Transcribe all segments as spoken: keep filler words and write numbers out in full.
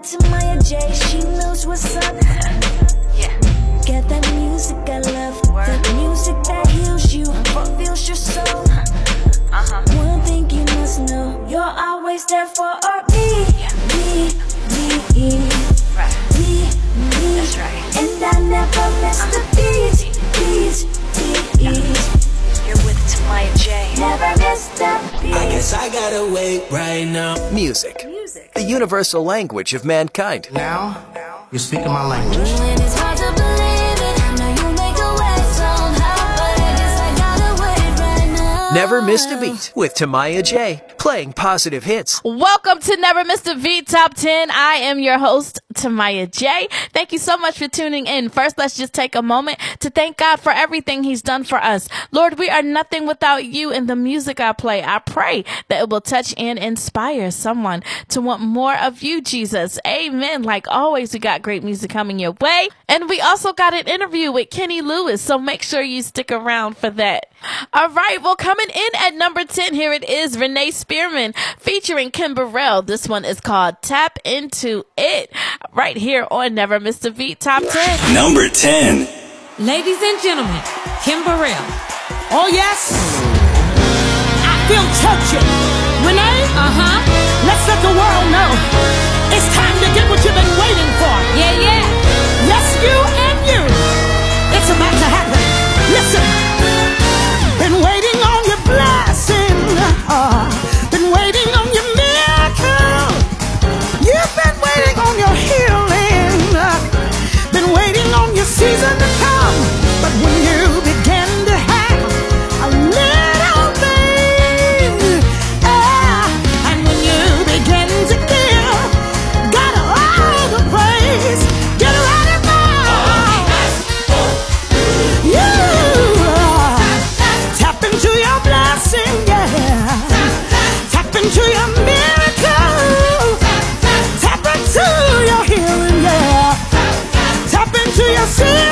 with Tamaya J, she knows what's up. Yeah. Get that music I love, the music that heals you, fulfills your soul. Uh-huh. One thing you must know, you're always there for me, yeah. me, me, right. me, me. That's right. And I never miss uh-huh. the beat, beat, beat. Yeah. You're with Tamaya J. Never miss the beat. I guess I gotta wait right now. Music. Music, the universal language of mankind. Now, now you're speaking my language. When it's hard to believe it, I know you make a way so hard, but I guess I gotta wait right now. Never missed a beat with Tamaya J, playing positive hits. Welcome to Never Miss a Beat Top ten. I am your host, Tamaya J. Thank you so much for tuning in. First, let's just take a moment to thank God for everything he's done for us. Lord, we are nothing without you and the music I play. I pray that it will touch and inspire someone to want more of you, Jesus. Amen. Like always, we got great music coming your way. And we also got an interview with Kenny Lewis, so make sure you stick around for that. All right, well, coming in at number ten, here it is, Renee Spearman featuring Kim Burrell. This one is called Tap Into It, right here on Never Miss a Beat Top ten. Number ten. Ladies and gentlemen, Kim Burrell. Oh, yes. I feel churchy. Renee? Uh-huh. Let's let the world know. It's time to get what you've been waiting for. Yeah, yeah. Yes, you and you. It's about to happen. Listen. Been waiting on your blessing, uh, been waiting on your miracle. You've been waiting on your healing, uh, been waiting on your season to come. But when you begin to have a little thing, uh, and when you begin to give God all the praise, get right about you. To your miracle, tap into your healing, yeah. Tap into your season.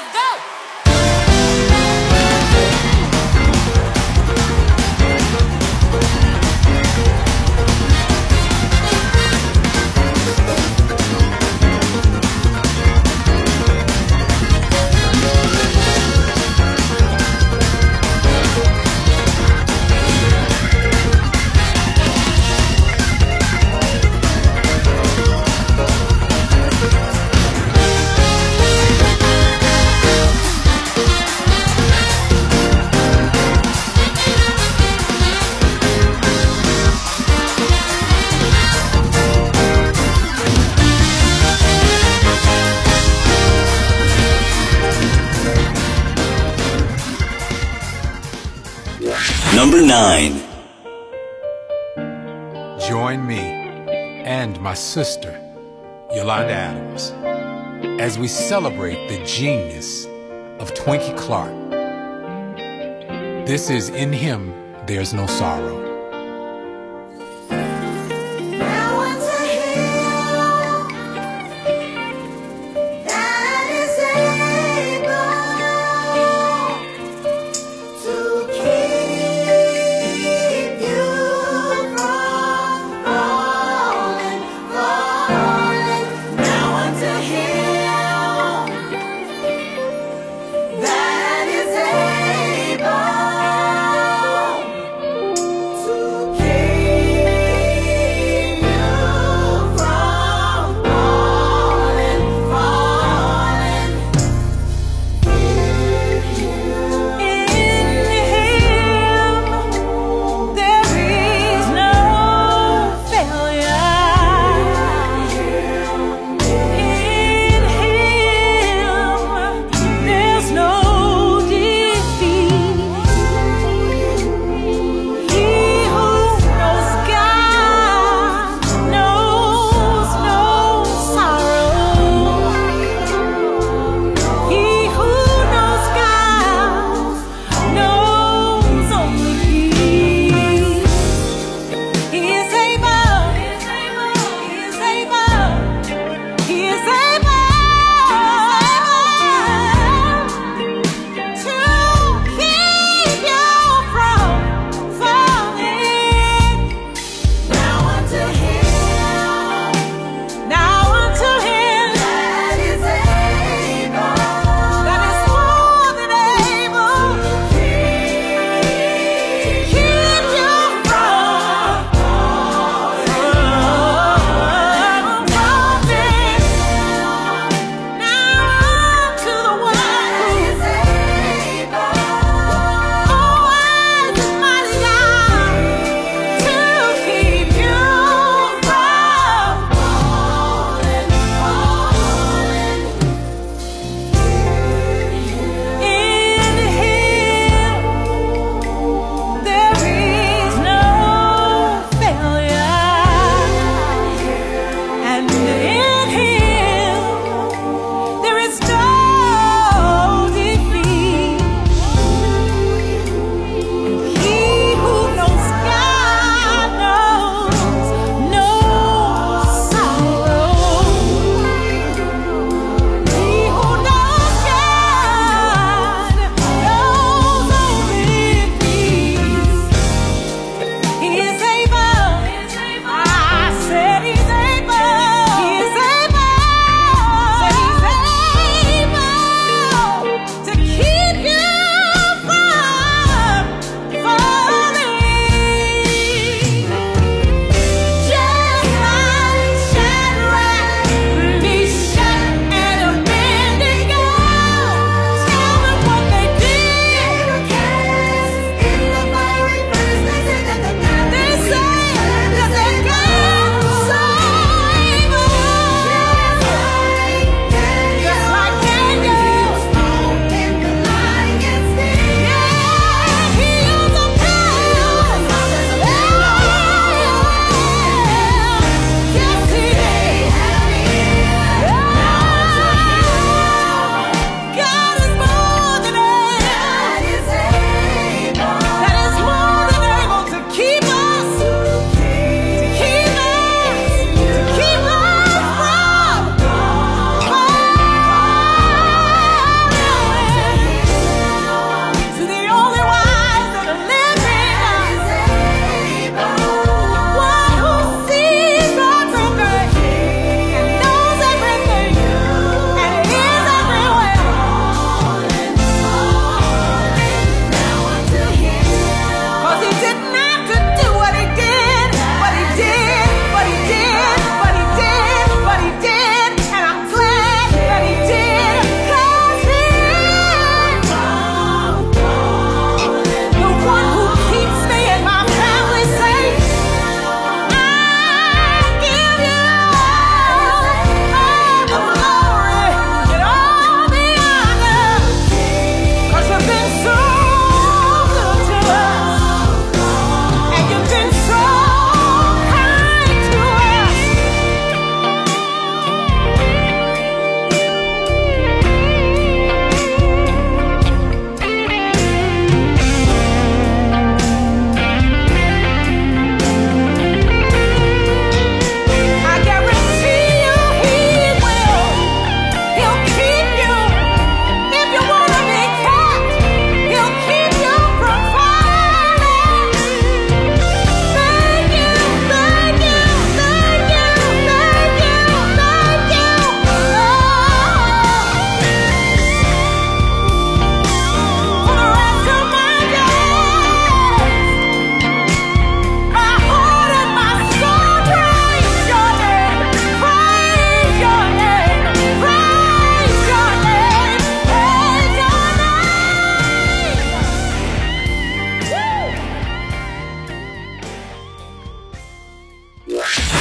Let's go. Number nine. Join me and my sister, Yolanda Adams, as we celebrate the genius of Twinkie Clark. This is In Him, There's No Sorrow.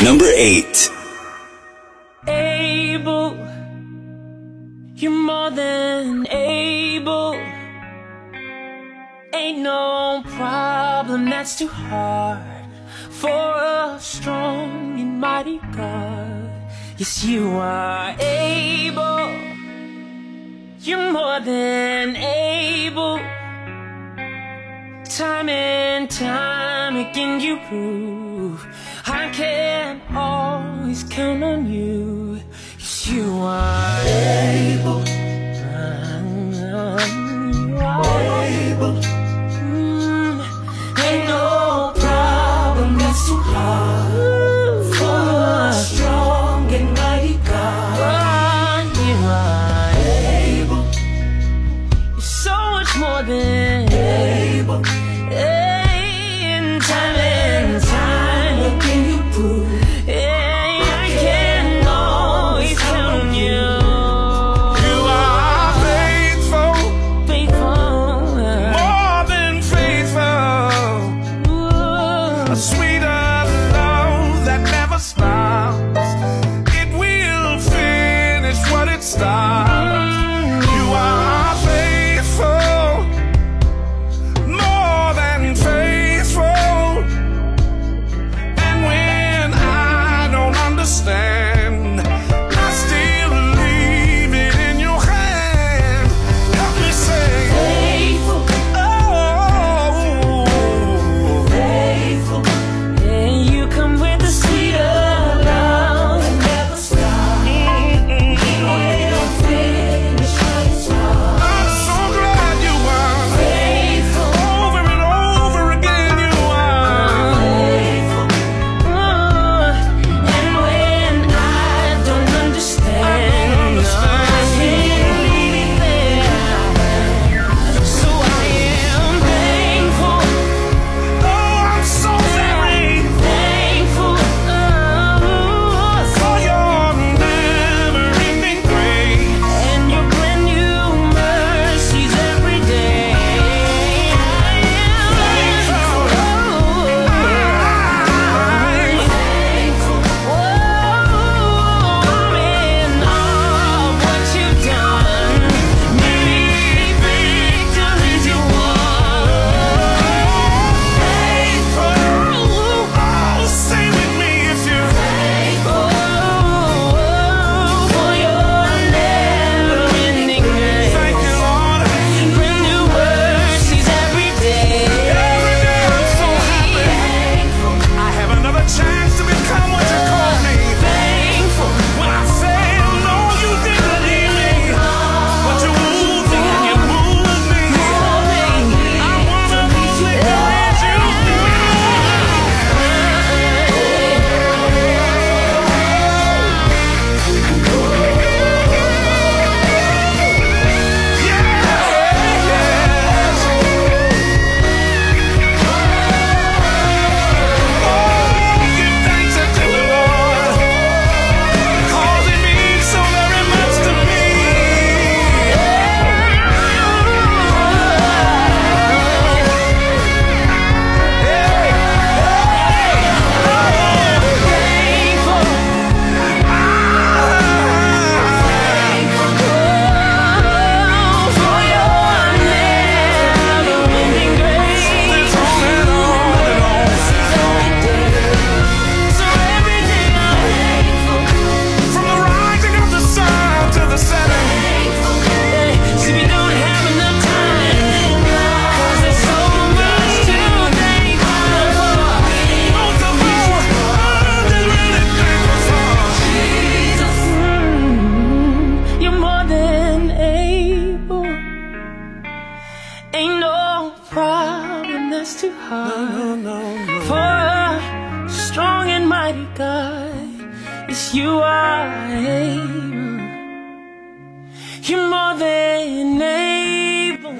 Number eight. Able, you're more than able. Ain't no problem that's too hard for a strong and mighty God. Yes, you are able. You're more than able. Time and time again you prove I can always count on you. Yes, you are able. You are able. Mm, ain't no problem that's too hard for a strong and mighty God. You are able. You're so much more than able.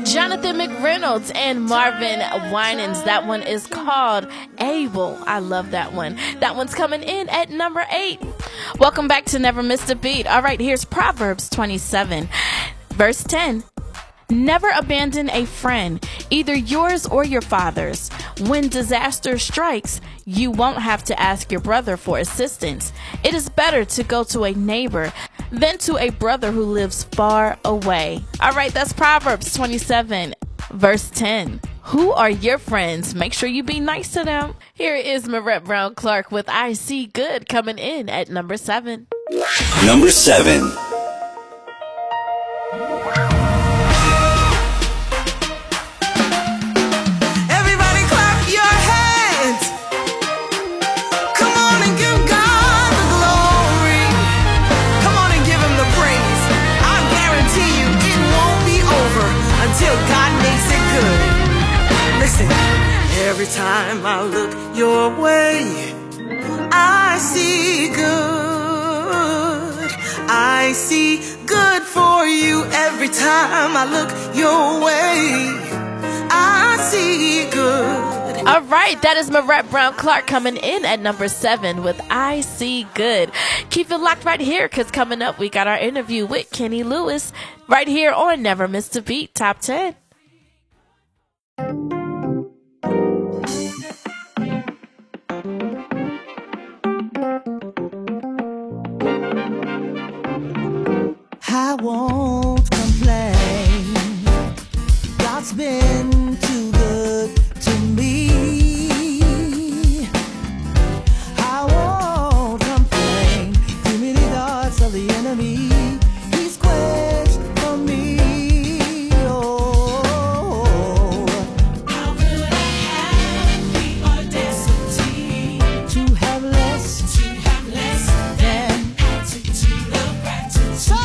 Jonathan McReynolds and Marvin Winans. That one is called Able. I love that one. That one's coming in at number eight. Welcome back to Never Missed a Beat. All right, here's Proverbs twenty-seven, verse ten. Never abandon a friend, either yours or your father's. When disaster strikes, you won't have to ask your brother for assistance. It is better to go to a neighbor than to a brother who lives far away. All right, that's Proverbs twenty-seven, verse ten. Who are your friends? Make sure you be nice to them. Here is Marette Brown Clark with I See Good coming in at number seven. Number seven. Every time I look your way, I see good. I see good for you. Every time I look your way, I see good. All right, that is Marette Brown Clark coming in at number seven with I See Good. Keep it locked right here, because coming up, we got our interview with Kenny Lewis right here on Never Missed a Beat Top ten. I won't complain. God's been too good to me. I won't complain. Give me the thoughts of the enemy. He's quenched for me. Oh, how could I have the audacity to have less, to have less than attitude of gratitude?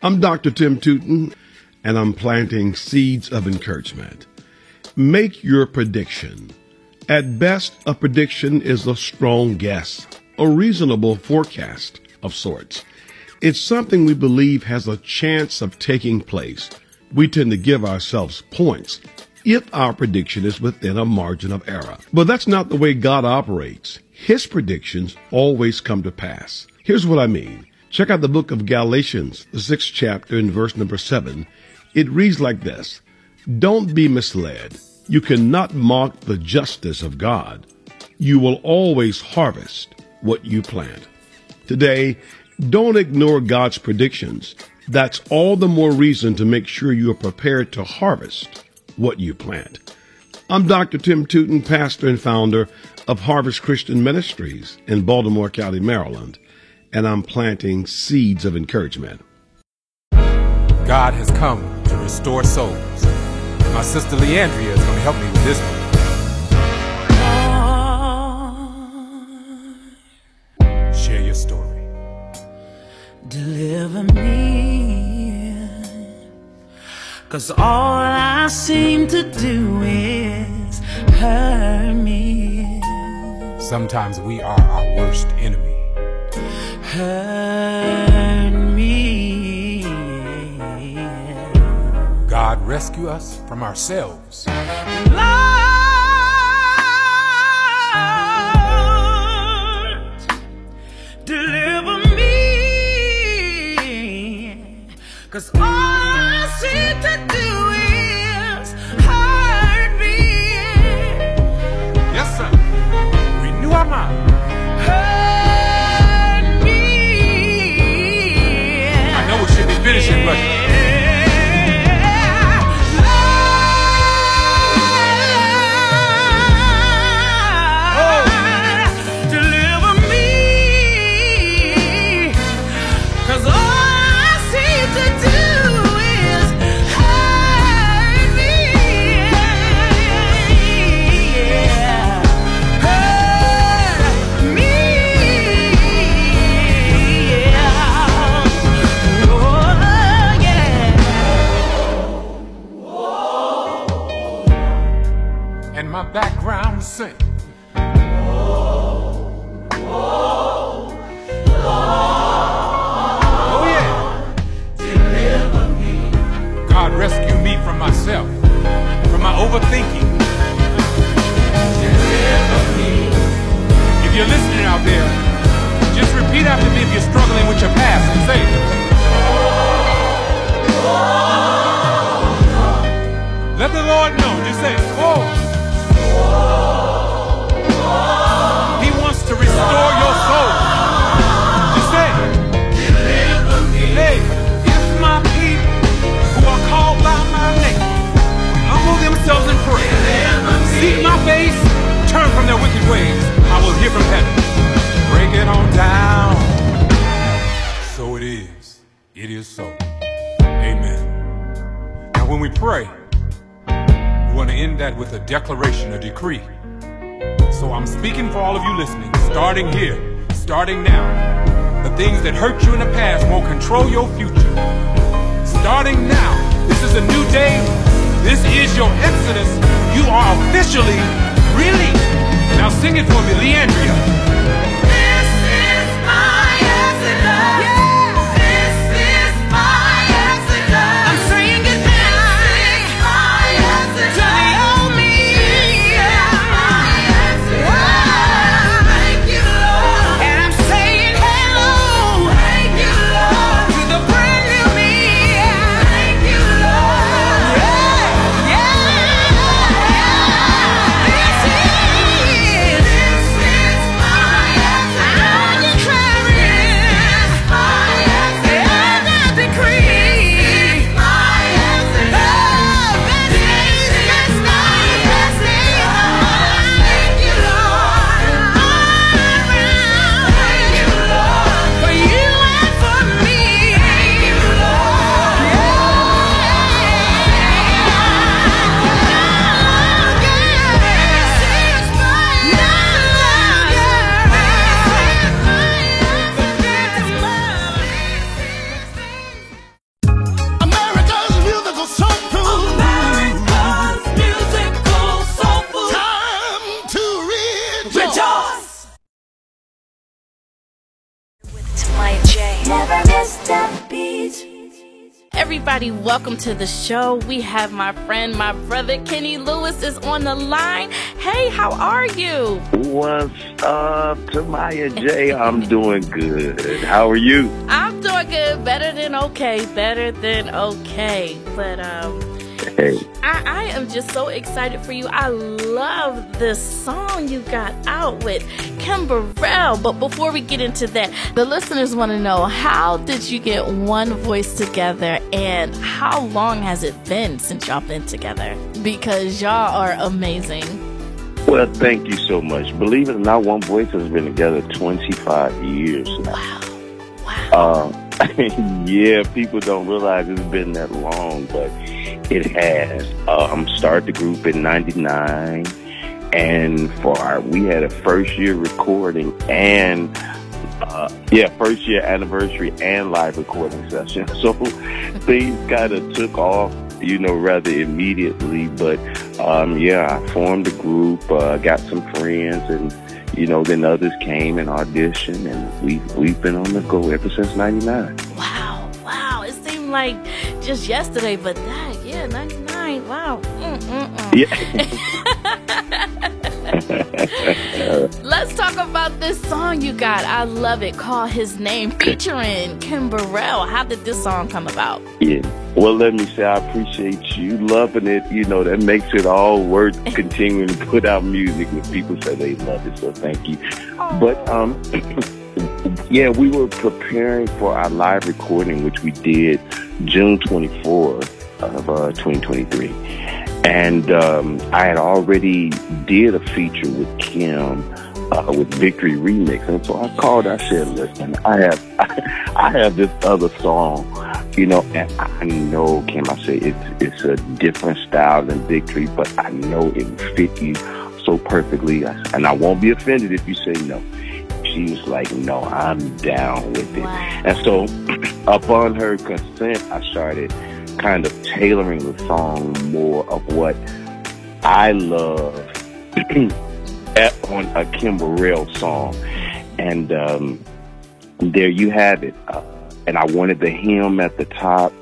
I'm Doctor Tim Tootin, and I'm planting seeds of encouragement. Make your prediction. At best, a prediction is a strong guess, a reasonable forecast of sorts. It's something we believe has a chance of taking place. We tend to give ourselves points if our prediction is within a margin of error. But that's not the way God operates. His predictions always come to pass. Here's what I mean. Check out the book of Galatians, the sixth chapter, in verse number seven. It reads like this. Don't be misled. You cannot mock the justice of God. You will always harvest what you plant. Today, don't ignore God's predictions. That's all the more reason to make sure you are prepared to harvest what you plant. I'm Doctor Tim Tootin, pastor and founder of Harvest Christian Ministries in Baltimore County, Maryland, and I'm planting seeds of encouragement. God has come to restore souls. My sister Leandria is going to help me with this one. Lord, share your story. Deliver me, 'cause all I seem to do is hurt me. Sometimes we are our worst enemy. Hurt me. God, rescue us from ourselves. Lord, deliver me, 'cause all I seem to do is hurt me. Yes, sir. Renew our mind. Hurt me. I know we should be finishing, but... Sing. Oh, oh, oh, yeah. Deliver me. God, rescue me from myself, from my overthinking. Deliver me. If you're listening out there, just repeat after me if you're struggling with your past and say, oh, oh, oh. Let the Lord know. Just say, oh. To restore your soul. Just say, deliver me. Hey, if my people who are called by my name humble themselves and pray, seek my face, turn from their wicked ways, I will hear from heaven. Break it on down. So it is. It is so. Amen. Now when we pray, we want to end that with a declaration, a decree. So I'm speaking for all of you listening, starting here, starting now. The things that hurt you in the past won't control your future. Starting now, this is a new day. This is your exodus. You are officially released. Now sing it for me, Leandria. This is my exodus. Yeah. This is my exodus. I'm singing it now. This is my exodus. Everybody, welcome to the show. We have my friend, my brother, Kenny Lewis is on the line. Hey, how are you? What's up, Tamaya J? I'm doing good. How are you? I'm doing good. Better than okay. Better than okay. But um, decade. I, I am just so excited for you. I love this song you got out with Kim Burrell. But before we get into that, the listeners want to know, how did you get One Voice together, and how long has it been since y'all been together? Because y'all are amazing. Well, thank you so much. Believe it or not, One Voice has been together twenty-five years now. Wow. Wow. Um, yeah, people don't realize it's been that long, but it has. Um, started the group in ninety-nine, and for our, we had a first year recording and, uh, yeah, first year anniversary and live recording session. So things kind of took off, you know, rather immediately. But um, yeah, I formed a group, uh, got some friends, and, you know, then others came and auditioned, and we, we've been on the go ever since ninety-nine. Wow, wow. It seemed like just yesterday, but that, yeah, ninety-nine, wow. Mm-mm-mm. Yeah. Let's talk about this song you got. I love it. Call His Name, featuring Kim Burrell. How did this song come about? Yeah. Well, let me say, I appreciate you loving it. You know, that makes it all worth continuing to put out music when people say they love it. So thank you. Aww. But, um, yeah, we were preparing for our live recording, which we did June twenty-fourth of uh, twenty twenty-three. And um, I had already did a feature with Kim Uh, with Victory Remix, and so I called. I said, "Listen, I have, I, I have this other song, you know, and I know, Kim, I said it's it's a different style than Victory, but I know it would fit you so perfectly, and I won't be offended if you say no." She was like, "No, I'm down with it." Wow. And so, upon her consent, I started kind of tailoring the song more of what I love. On a Kim Burrell song, and um, there you have it. Uh, and I wanted the hymn at the top.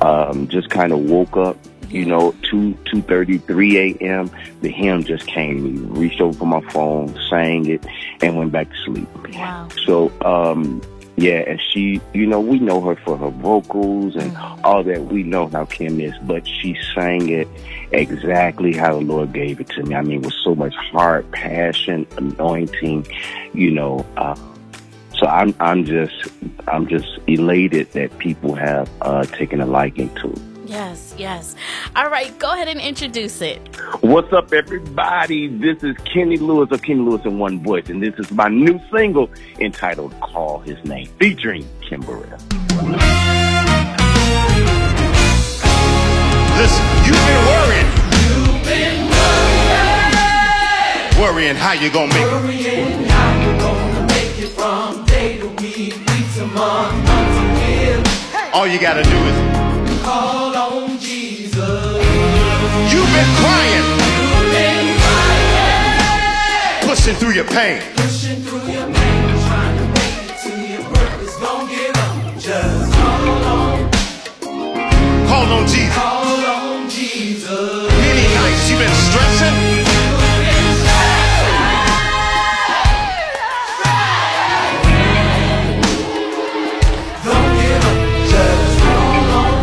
Um, just kind of woke up, you know, two two thirty, three a.m. The hymn just came. Reached over for my phone, sang it, and went back to sleep. Wow. So um, yeah, and she, you know, we know her for her vocals and mm-hmm. all that. We know how Kim is, but she sang it exactly how the Lord gave it to me. I mean, with so much heart, passion, anointing, you know. Uh, so I'm, I'm just, I'm just elated that people have uh, taken a liking to it. Yes, yes. All right, go ahead and introduce it. What's up, everybody? This is Kenny Lewis of Kenny Lewis and One Voice, and this is my new single entitled Call His Name, featuring Kim Burrell. Listen, you've been worrying. You've been worrying. Worrying how you gonna make worrying it. Worrying how you gonna make it from day to week, week to month, month to year. Hey. All you gotta do is call on Jesus. You've been crying. You've been crying. Pushing through your pain. Pushing through your pain. Trying to make it to your purpose. Don't give up. Just call on. Call on Jesus. Call You've been stressing. You've been stressing. Don't give up, just call on.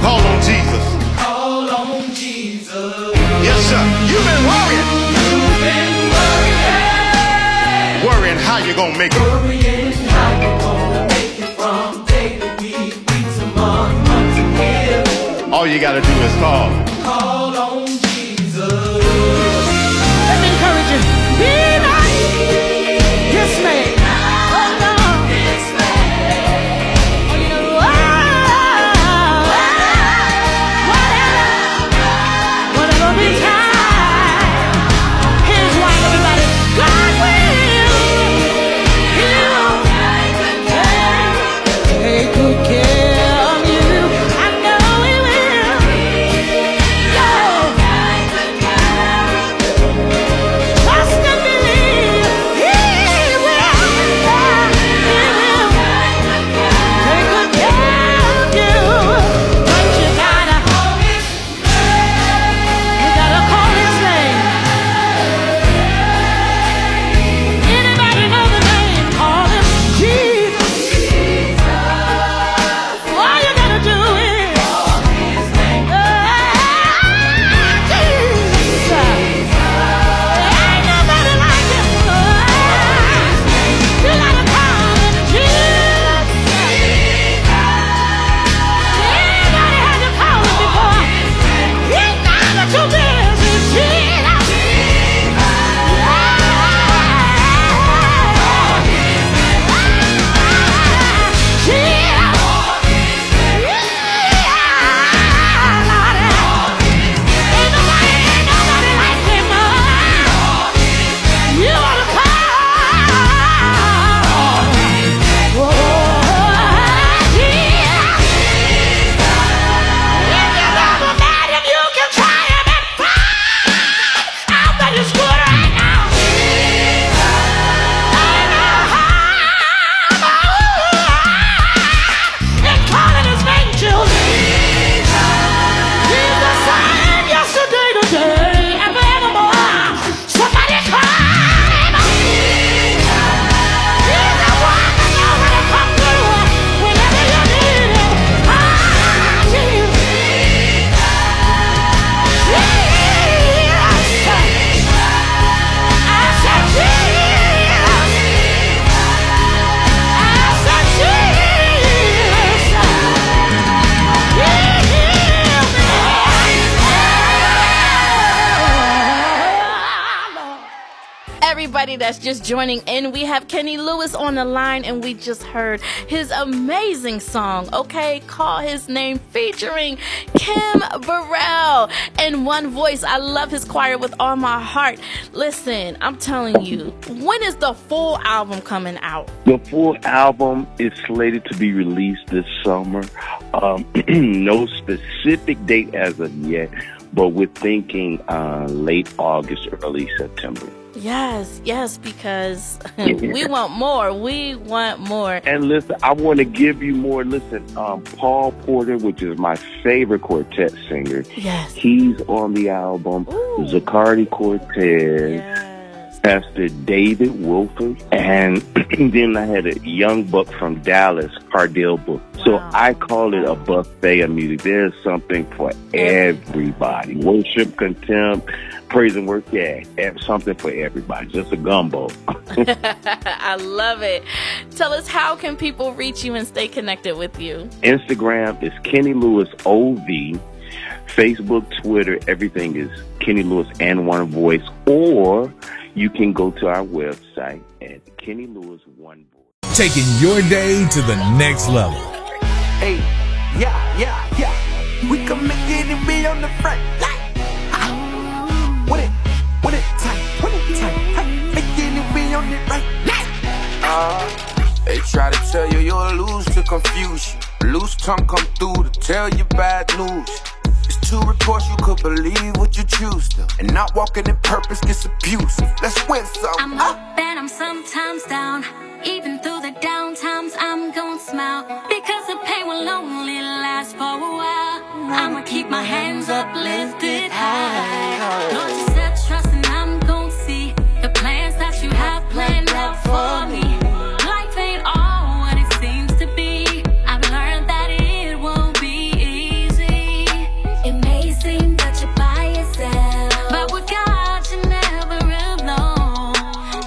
Call on Jesus. Call on Jesus. Yes, sir. You've been worrying. You've been worrying. Worrying how you gonna make it. Worrying how you gonna make it from day to week, week to month, month to year. All you gotta do is call. Call. everybody that's just joining in, we have Kenny Lewis on the line, and we just heard his amazing song, okay, Call His Name, featuring Kim Burrell and One Voice. I love his choir with all my heart. Listen, I'm telling you, when is the full album coming out? The full album is slated to be released this summer. Um, no specific date as of yet, but we're thinking uh, late August, early September. Yes, yes, because yeah. we want more. We want more. And listen, I want to give you more. Listen, um, Paul Porter, which is my favorite quartet singer, yes. he's on the album. Ooh. Zuccardi Cortez. Yeah. Pastor David Wilford, and then I had a young buck from Dallas, Cardell Book. Wow. So I call it a buffet of music. There's something for everybody. Worship, contempt, praise and work. Yeah, something for everybody. Just a gumbo. I love it. Tell us, how can people reach you and stay connected with you? Instagram is Kenny Lewis O V. Facebook, Twitter, everything is Kenny Lewis and One Voice, or you can go to our website at Kenny Lewis One Voice. Taking your day to the next level. Hey, yeah, yeah, yeah. We can make it and be on the front line. Ah. Win it, win it tight, win it tight. Hey, make it and be on the right line. Ah. They try to tell you you'll lose to confuse you. Loose tongue come through to tell you bad news. Two reports, you could believe what you choose to, and not walking in purpose gets abusive. Let's win some. I'm up and I'm sometimes down. Even through the down times, I'm gonna smile, because the pain will only last for a while. I'ma keep my hands up, lifted high. Lord, you said trust, and I'm gonna see the plans that you have planned out for me. Life ain't all what it seems to be. I've learned that it won't be easy. Seem that you're by yourself, but with God you're never alone.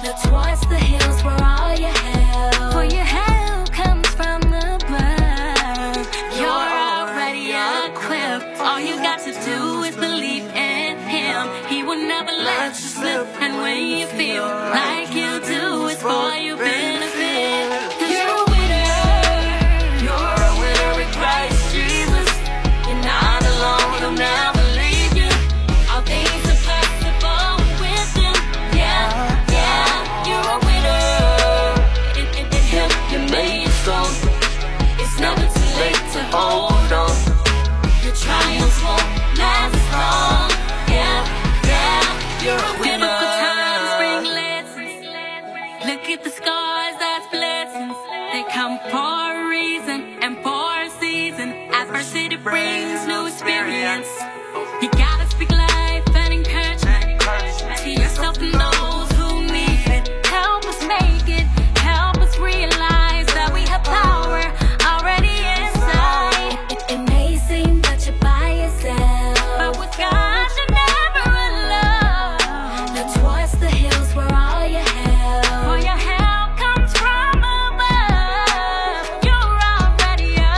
Look towards the hills where all your help, for your help comes from above. You're already equipped. All you got to do is believe in Him. He will never let you slip, and when you feel like He'll do it for your benefit. Brings new experience. You gotta speak life and encouragement to yourself and those who need it. Help us make it. Help us realize that we have power already inside. It, it may seem that you're by yourself, but with God you're never alone. Look towards the hills where all your help, for your help comes from above. You're already equipped.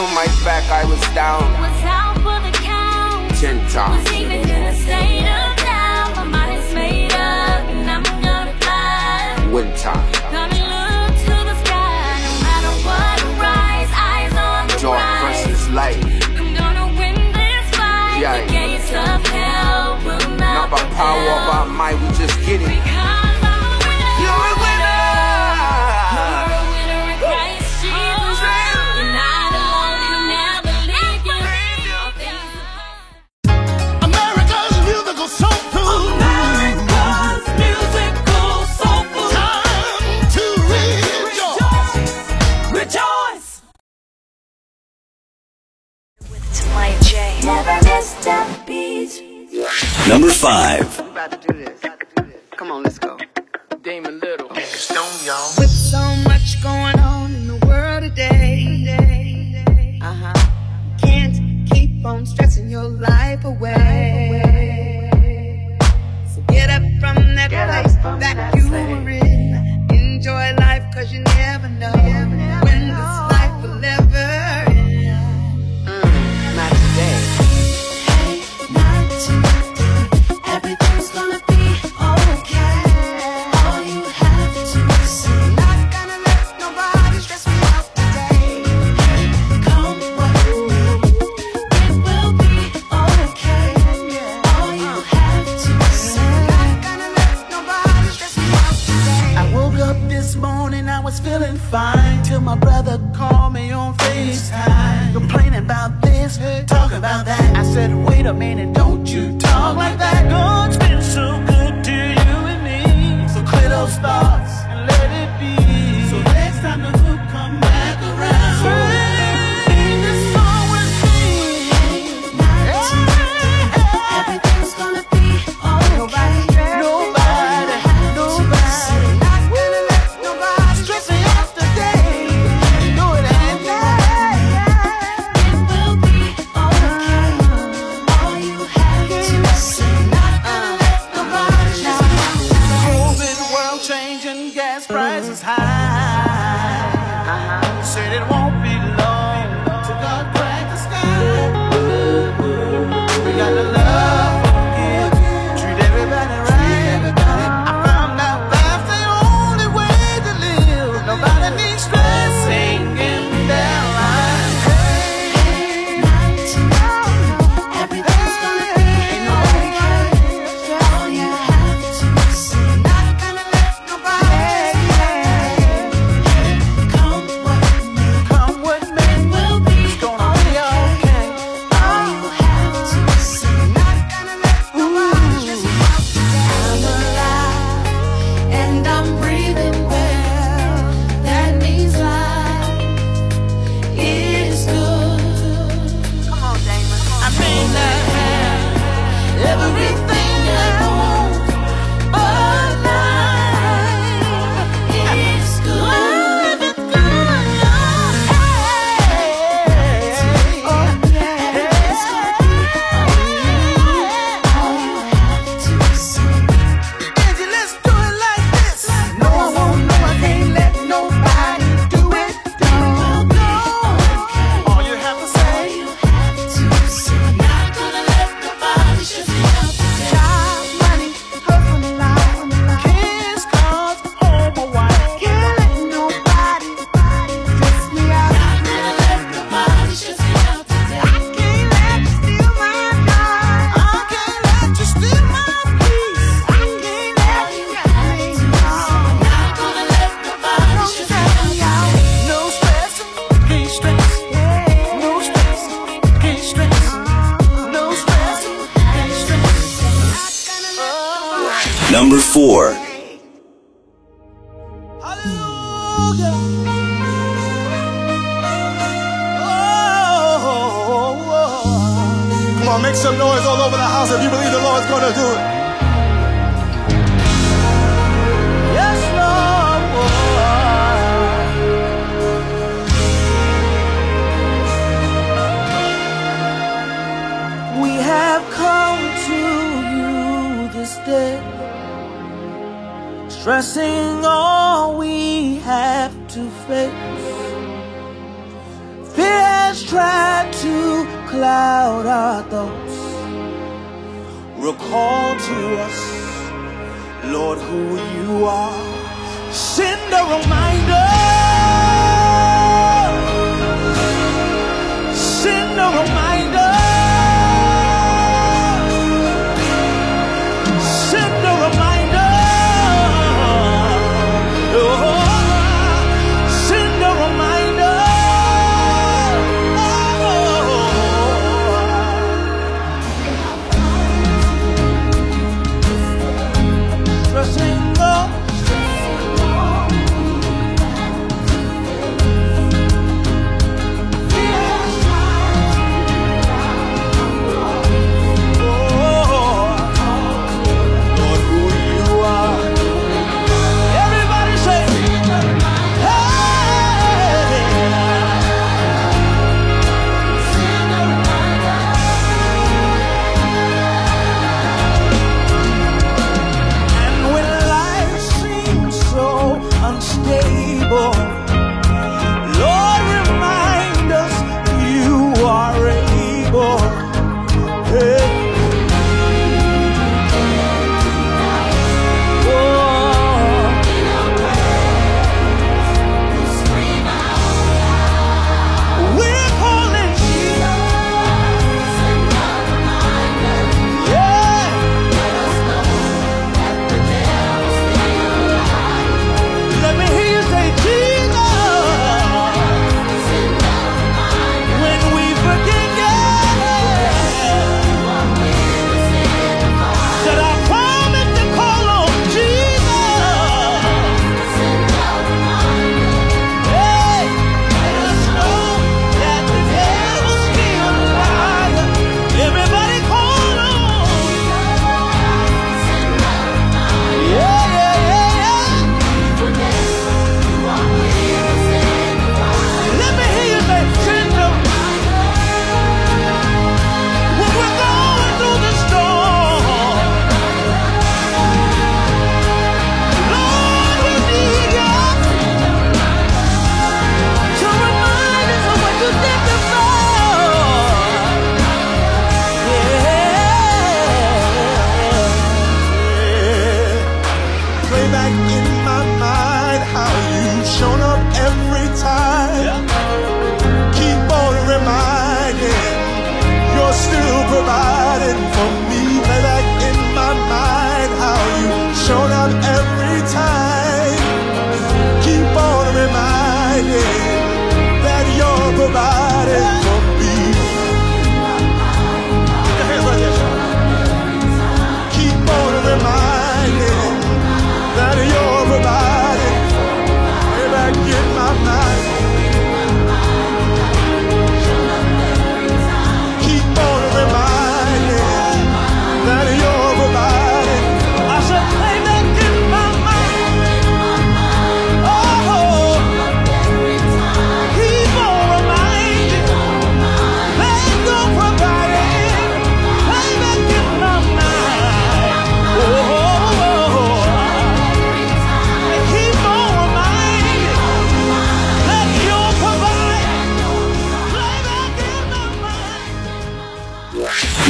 On my back, I was down. Was out for the count. Ten times. Was even in a state of doubt. My mind is made up, and I'm gonna fly. One time. Gonna look to the sky, no matter what, rise, eyes on the joy, rise. Precious light. I'm gonna win this fight. Yeah. The gates of hell will not, not by power or by might, we just get it. Because I'm a winner. You're a winner. You're a winner in Christ Jesus. Oh. Number five. We about to do this. Come on, let's go. Damon Little. Stone, y'all. With so much going on in the world today, uh-huh. can't keep on stressing your life away. So get up from that get place from that, that you place. were in. Enjoy life, cause you never know, you never when know. This life till my brother called me on FaceTime, complaining about this, talking about that. I said, wait a minute, don't you talk like that. God's been so good to you and me, so clear those thoughts and let it be. So next time the hook come back around,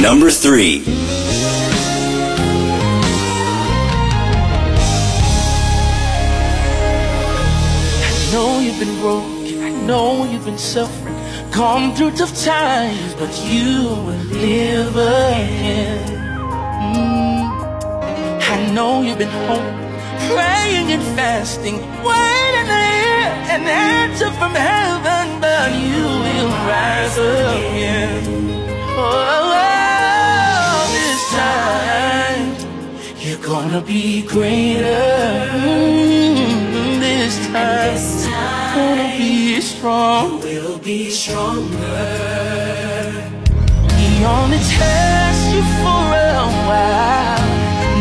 Number three. I know you've been broken, I know you've been suffering, gone through tough times, but you will live again. Mm. I know you've been home, praying and fasting, waiting to hear an answer from heaven, but you will rise again. Oh, this time you're gonna be greater. Mm-hmm. This time you're gonna be strong. You will be stronger. He only tests you for a while.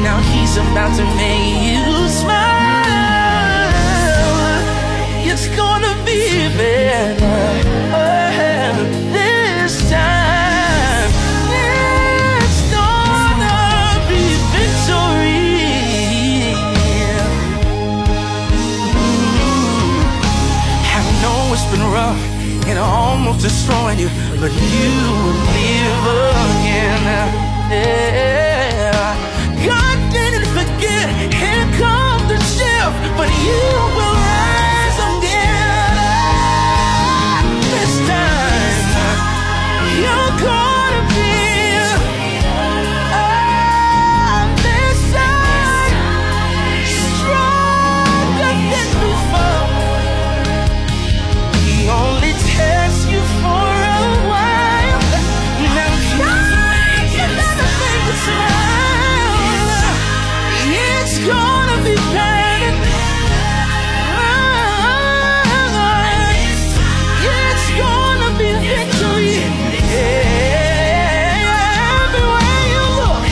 Now he's about to make you smile. It's gonna be better this time. It's gonna be victory. I know it's been rough and almost destroying you, but you will live again. Yeah. God didn't forget, here comes the shift, but you will rise again. Oh, this time, you're gonna be. Oh, this time, stronger than before. He only tests you for a while. Now God can never make us smile. It's gonna be better. It's gonna be victory. Everywhere you look,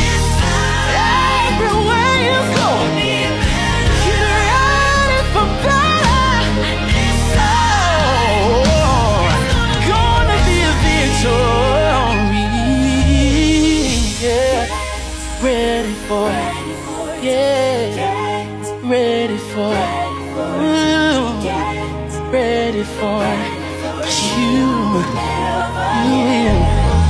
everywhere you go, you're ready for better. Oh, gonna be a victory. Yeah, ready for it. Ready for it, ready for you,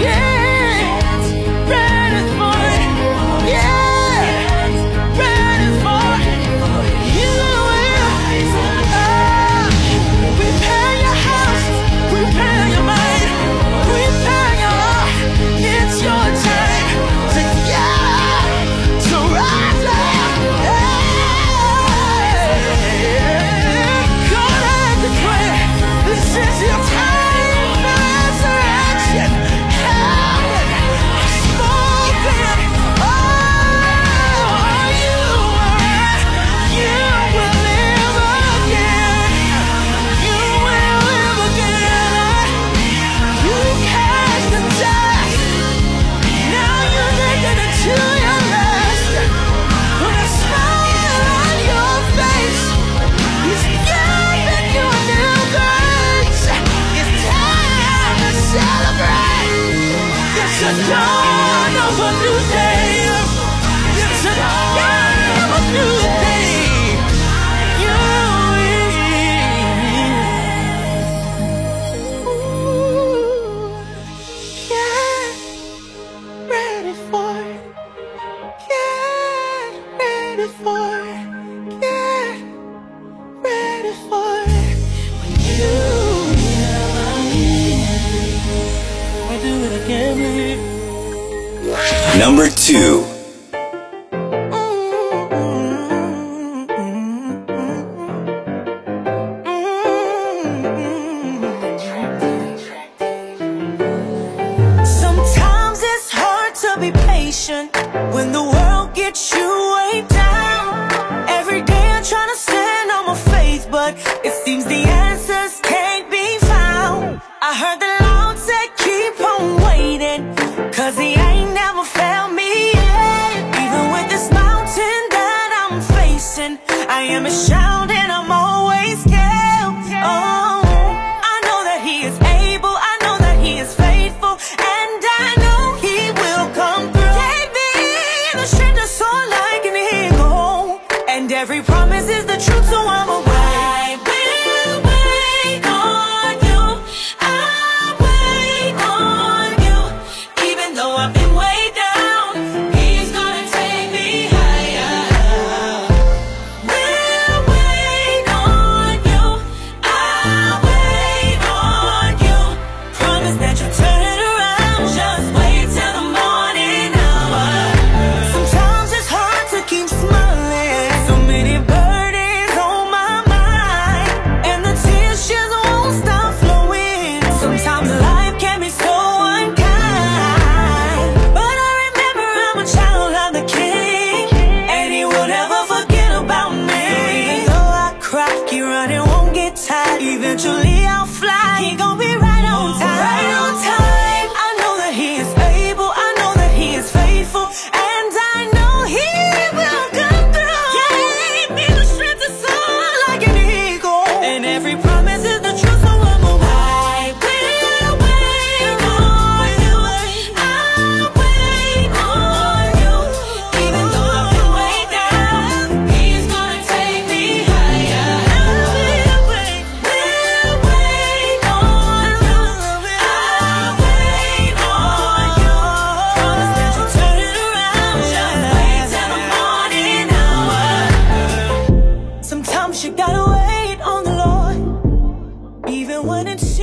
yeah. Number two. I run and won't get tired. Eventually I'll fly. He gon' be right on time. Right on time. I know that he is able. I know that he is faithful. And I know he will come through. Yeah, he be the strength to soar like an eagle. And every promise is the truth, so I'm a I will wait on you. I'll wait on you. Even though I've been way down, he's gonna take me higher. I will wait, will wait on you. I'll wait on you. Promise that you'll turn it around. Just wait till the morning hour. Sometimes you gotta wait on the Lord, even when it seems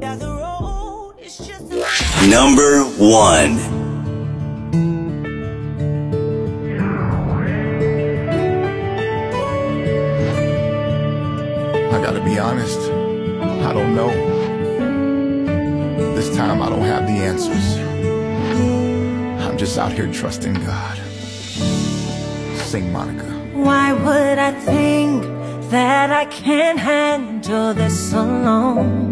that the road is just a Number one. I gotta be honest, I don't know. This time I don't have the answers. I'm just out here trusting God. Sing, Monica. Why would I think that I can handle this alone?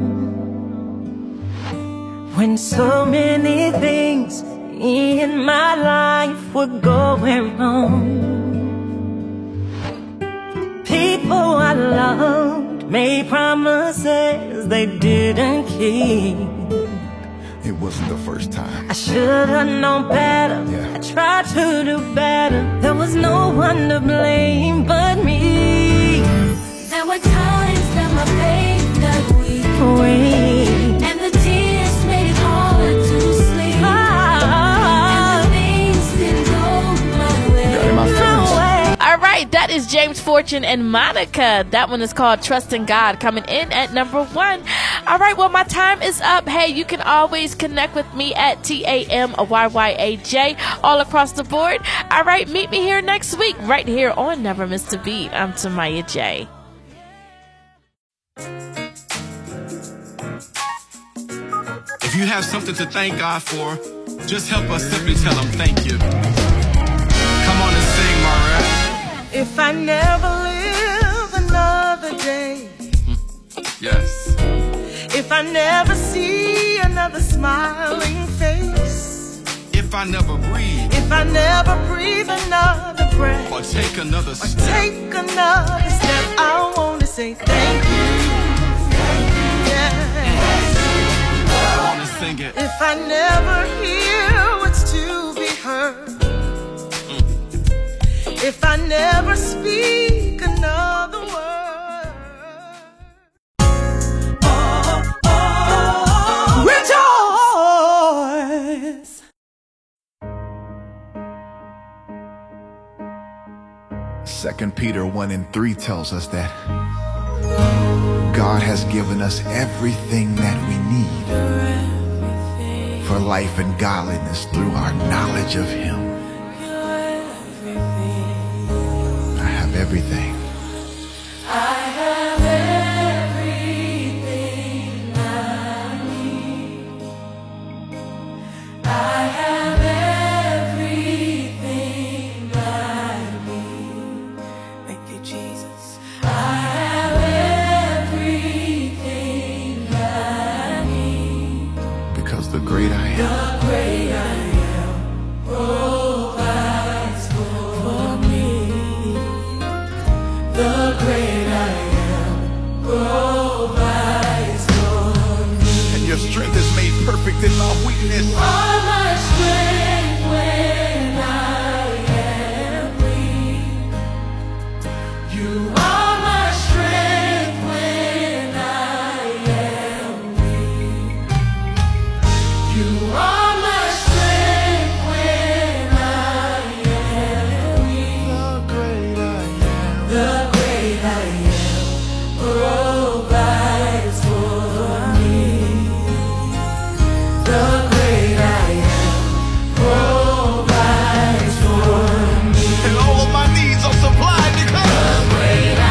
When so many things in my life were going wrong, people I loved made promises they didn't keep. It wasn't the first time. I should have known better. Yeah. I tried to do better. There was no one to blame but me. There were times that my faith got weak, Wait. and the tears made it hard to sleep. Ah, And the things didn't go my way. Got in my feelings. All right, that is James, Fortune, and Monica. That one is called Trusting God, coming in at number one. All right, well, my time is up. Hey, you can always connect with me at T A M Y Y A J all across the board. All right, meet me here next week, right here on Never Missed a Beat. I'm Tamaya J. If you have something to thank God for, just help us simply tell him thank you. Come on and sing, Marette. If I never live another day, yes. If I never see another smiling face, if I never breathe, if I never breathe another breath, or take another step, or take another step, I wanna say thank you, thank you, yes. I wanna sing it. If I never hear what's to be heard, if I never speak another word, oh, oh, oh, rejoice. Second Peter one and three tells us that God has given us everything that we need for life and godliness through our knowledge of Him. Everything. I have everything I need. I have everything I need. Thank you, Jesus. I have everything I need. Because the great I am. The great I am. Oh. Strength is made perfect in our weakness. All my strength when I am weak. You are my strength when I am weak. You are my strength when I am weak. The great I am. The great I am. Provides for me. The great I am provides for me, and all of my needs are supplied because the great I am.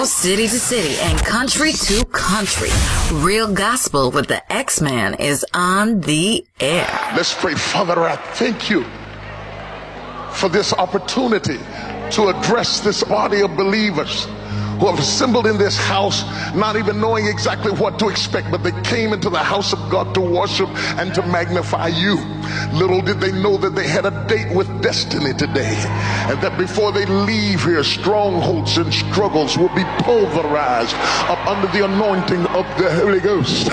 Go city to city and country to country. Real gospel with the X-Man is on the air. Let's pray. Father, I thank you for this opportunity to address this body of believers who have assembled in this house, not even knowing exactly what to expect, but they came into the house of God to worship and to magnify you. Little did they know that they had a date with destiny today, and that before they leave here, strongholds and struggles will be pulverized up under the anointing of the Holy Ghost.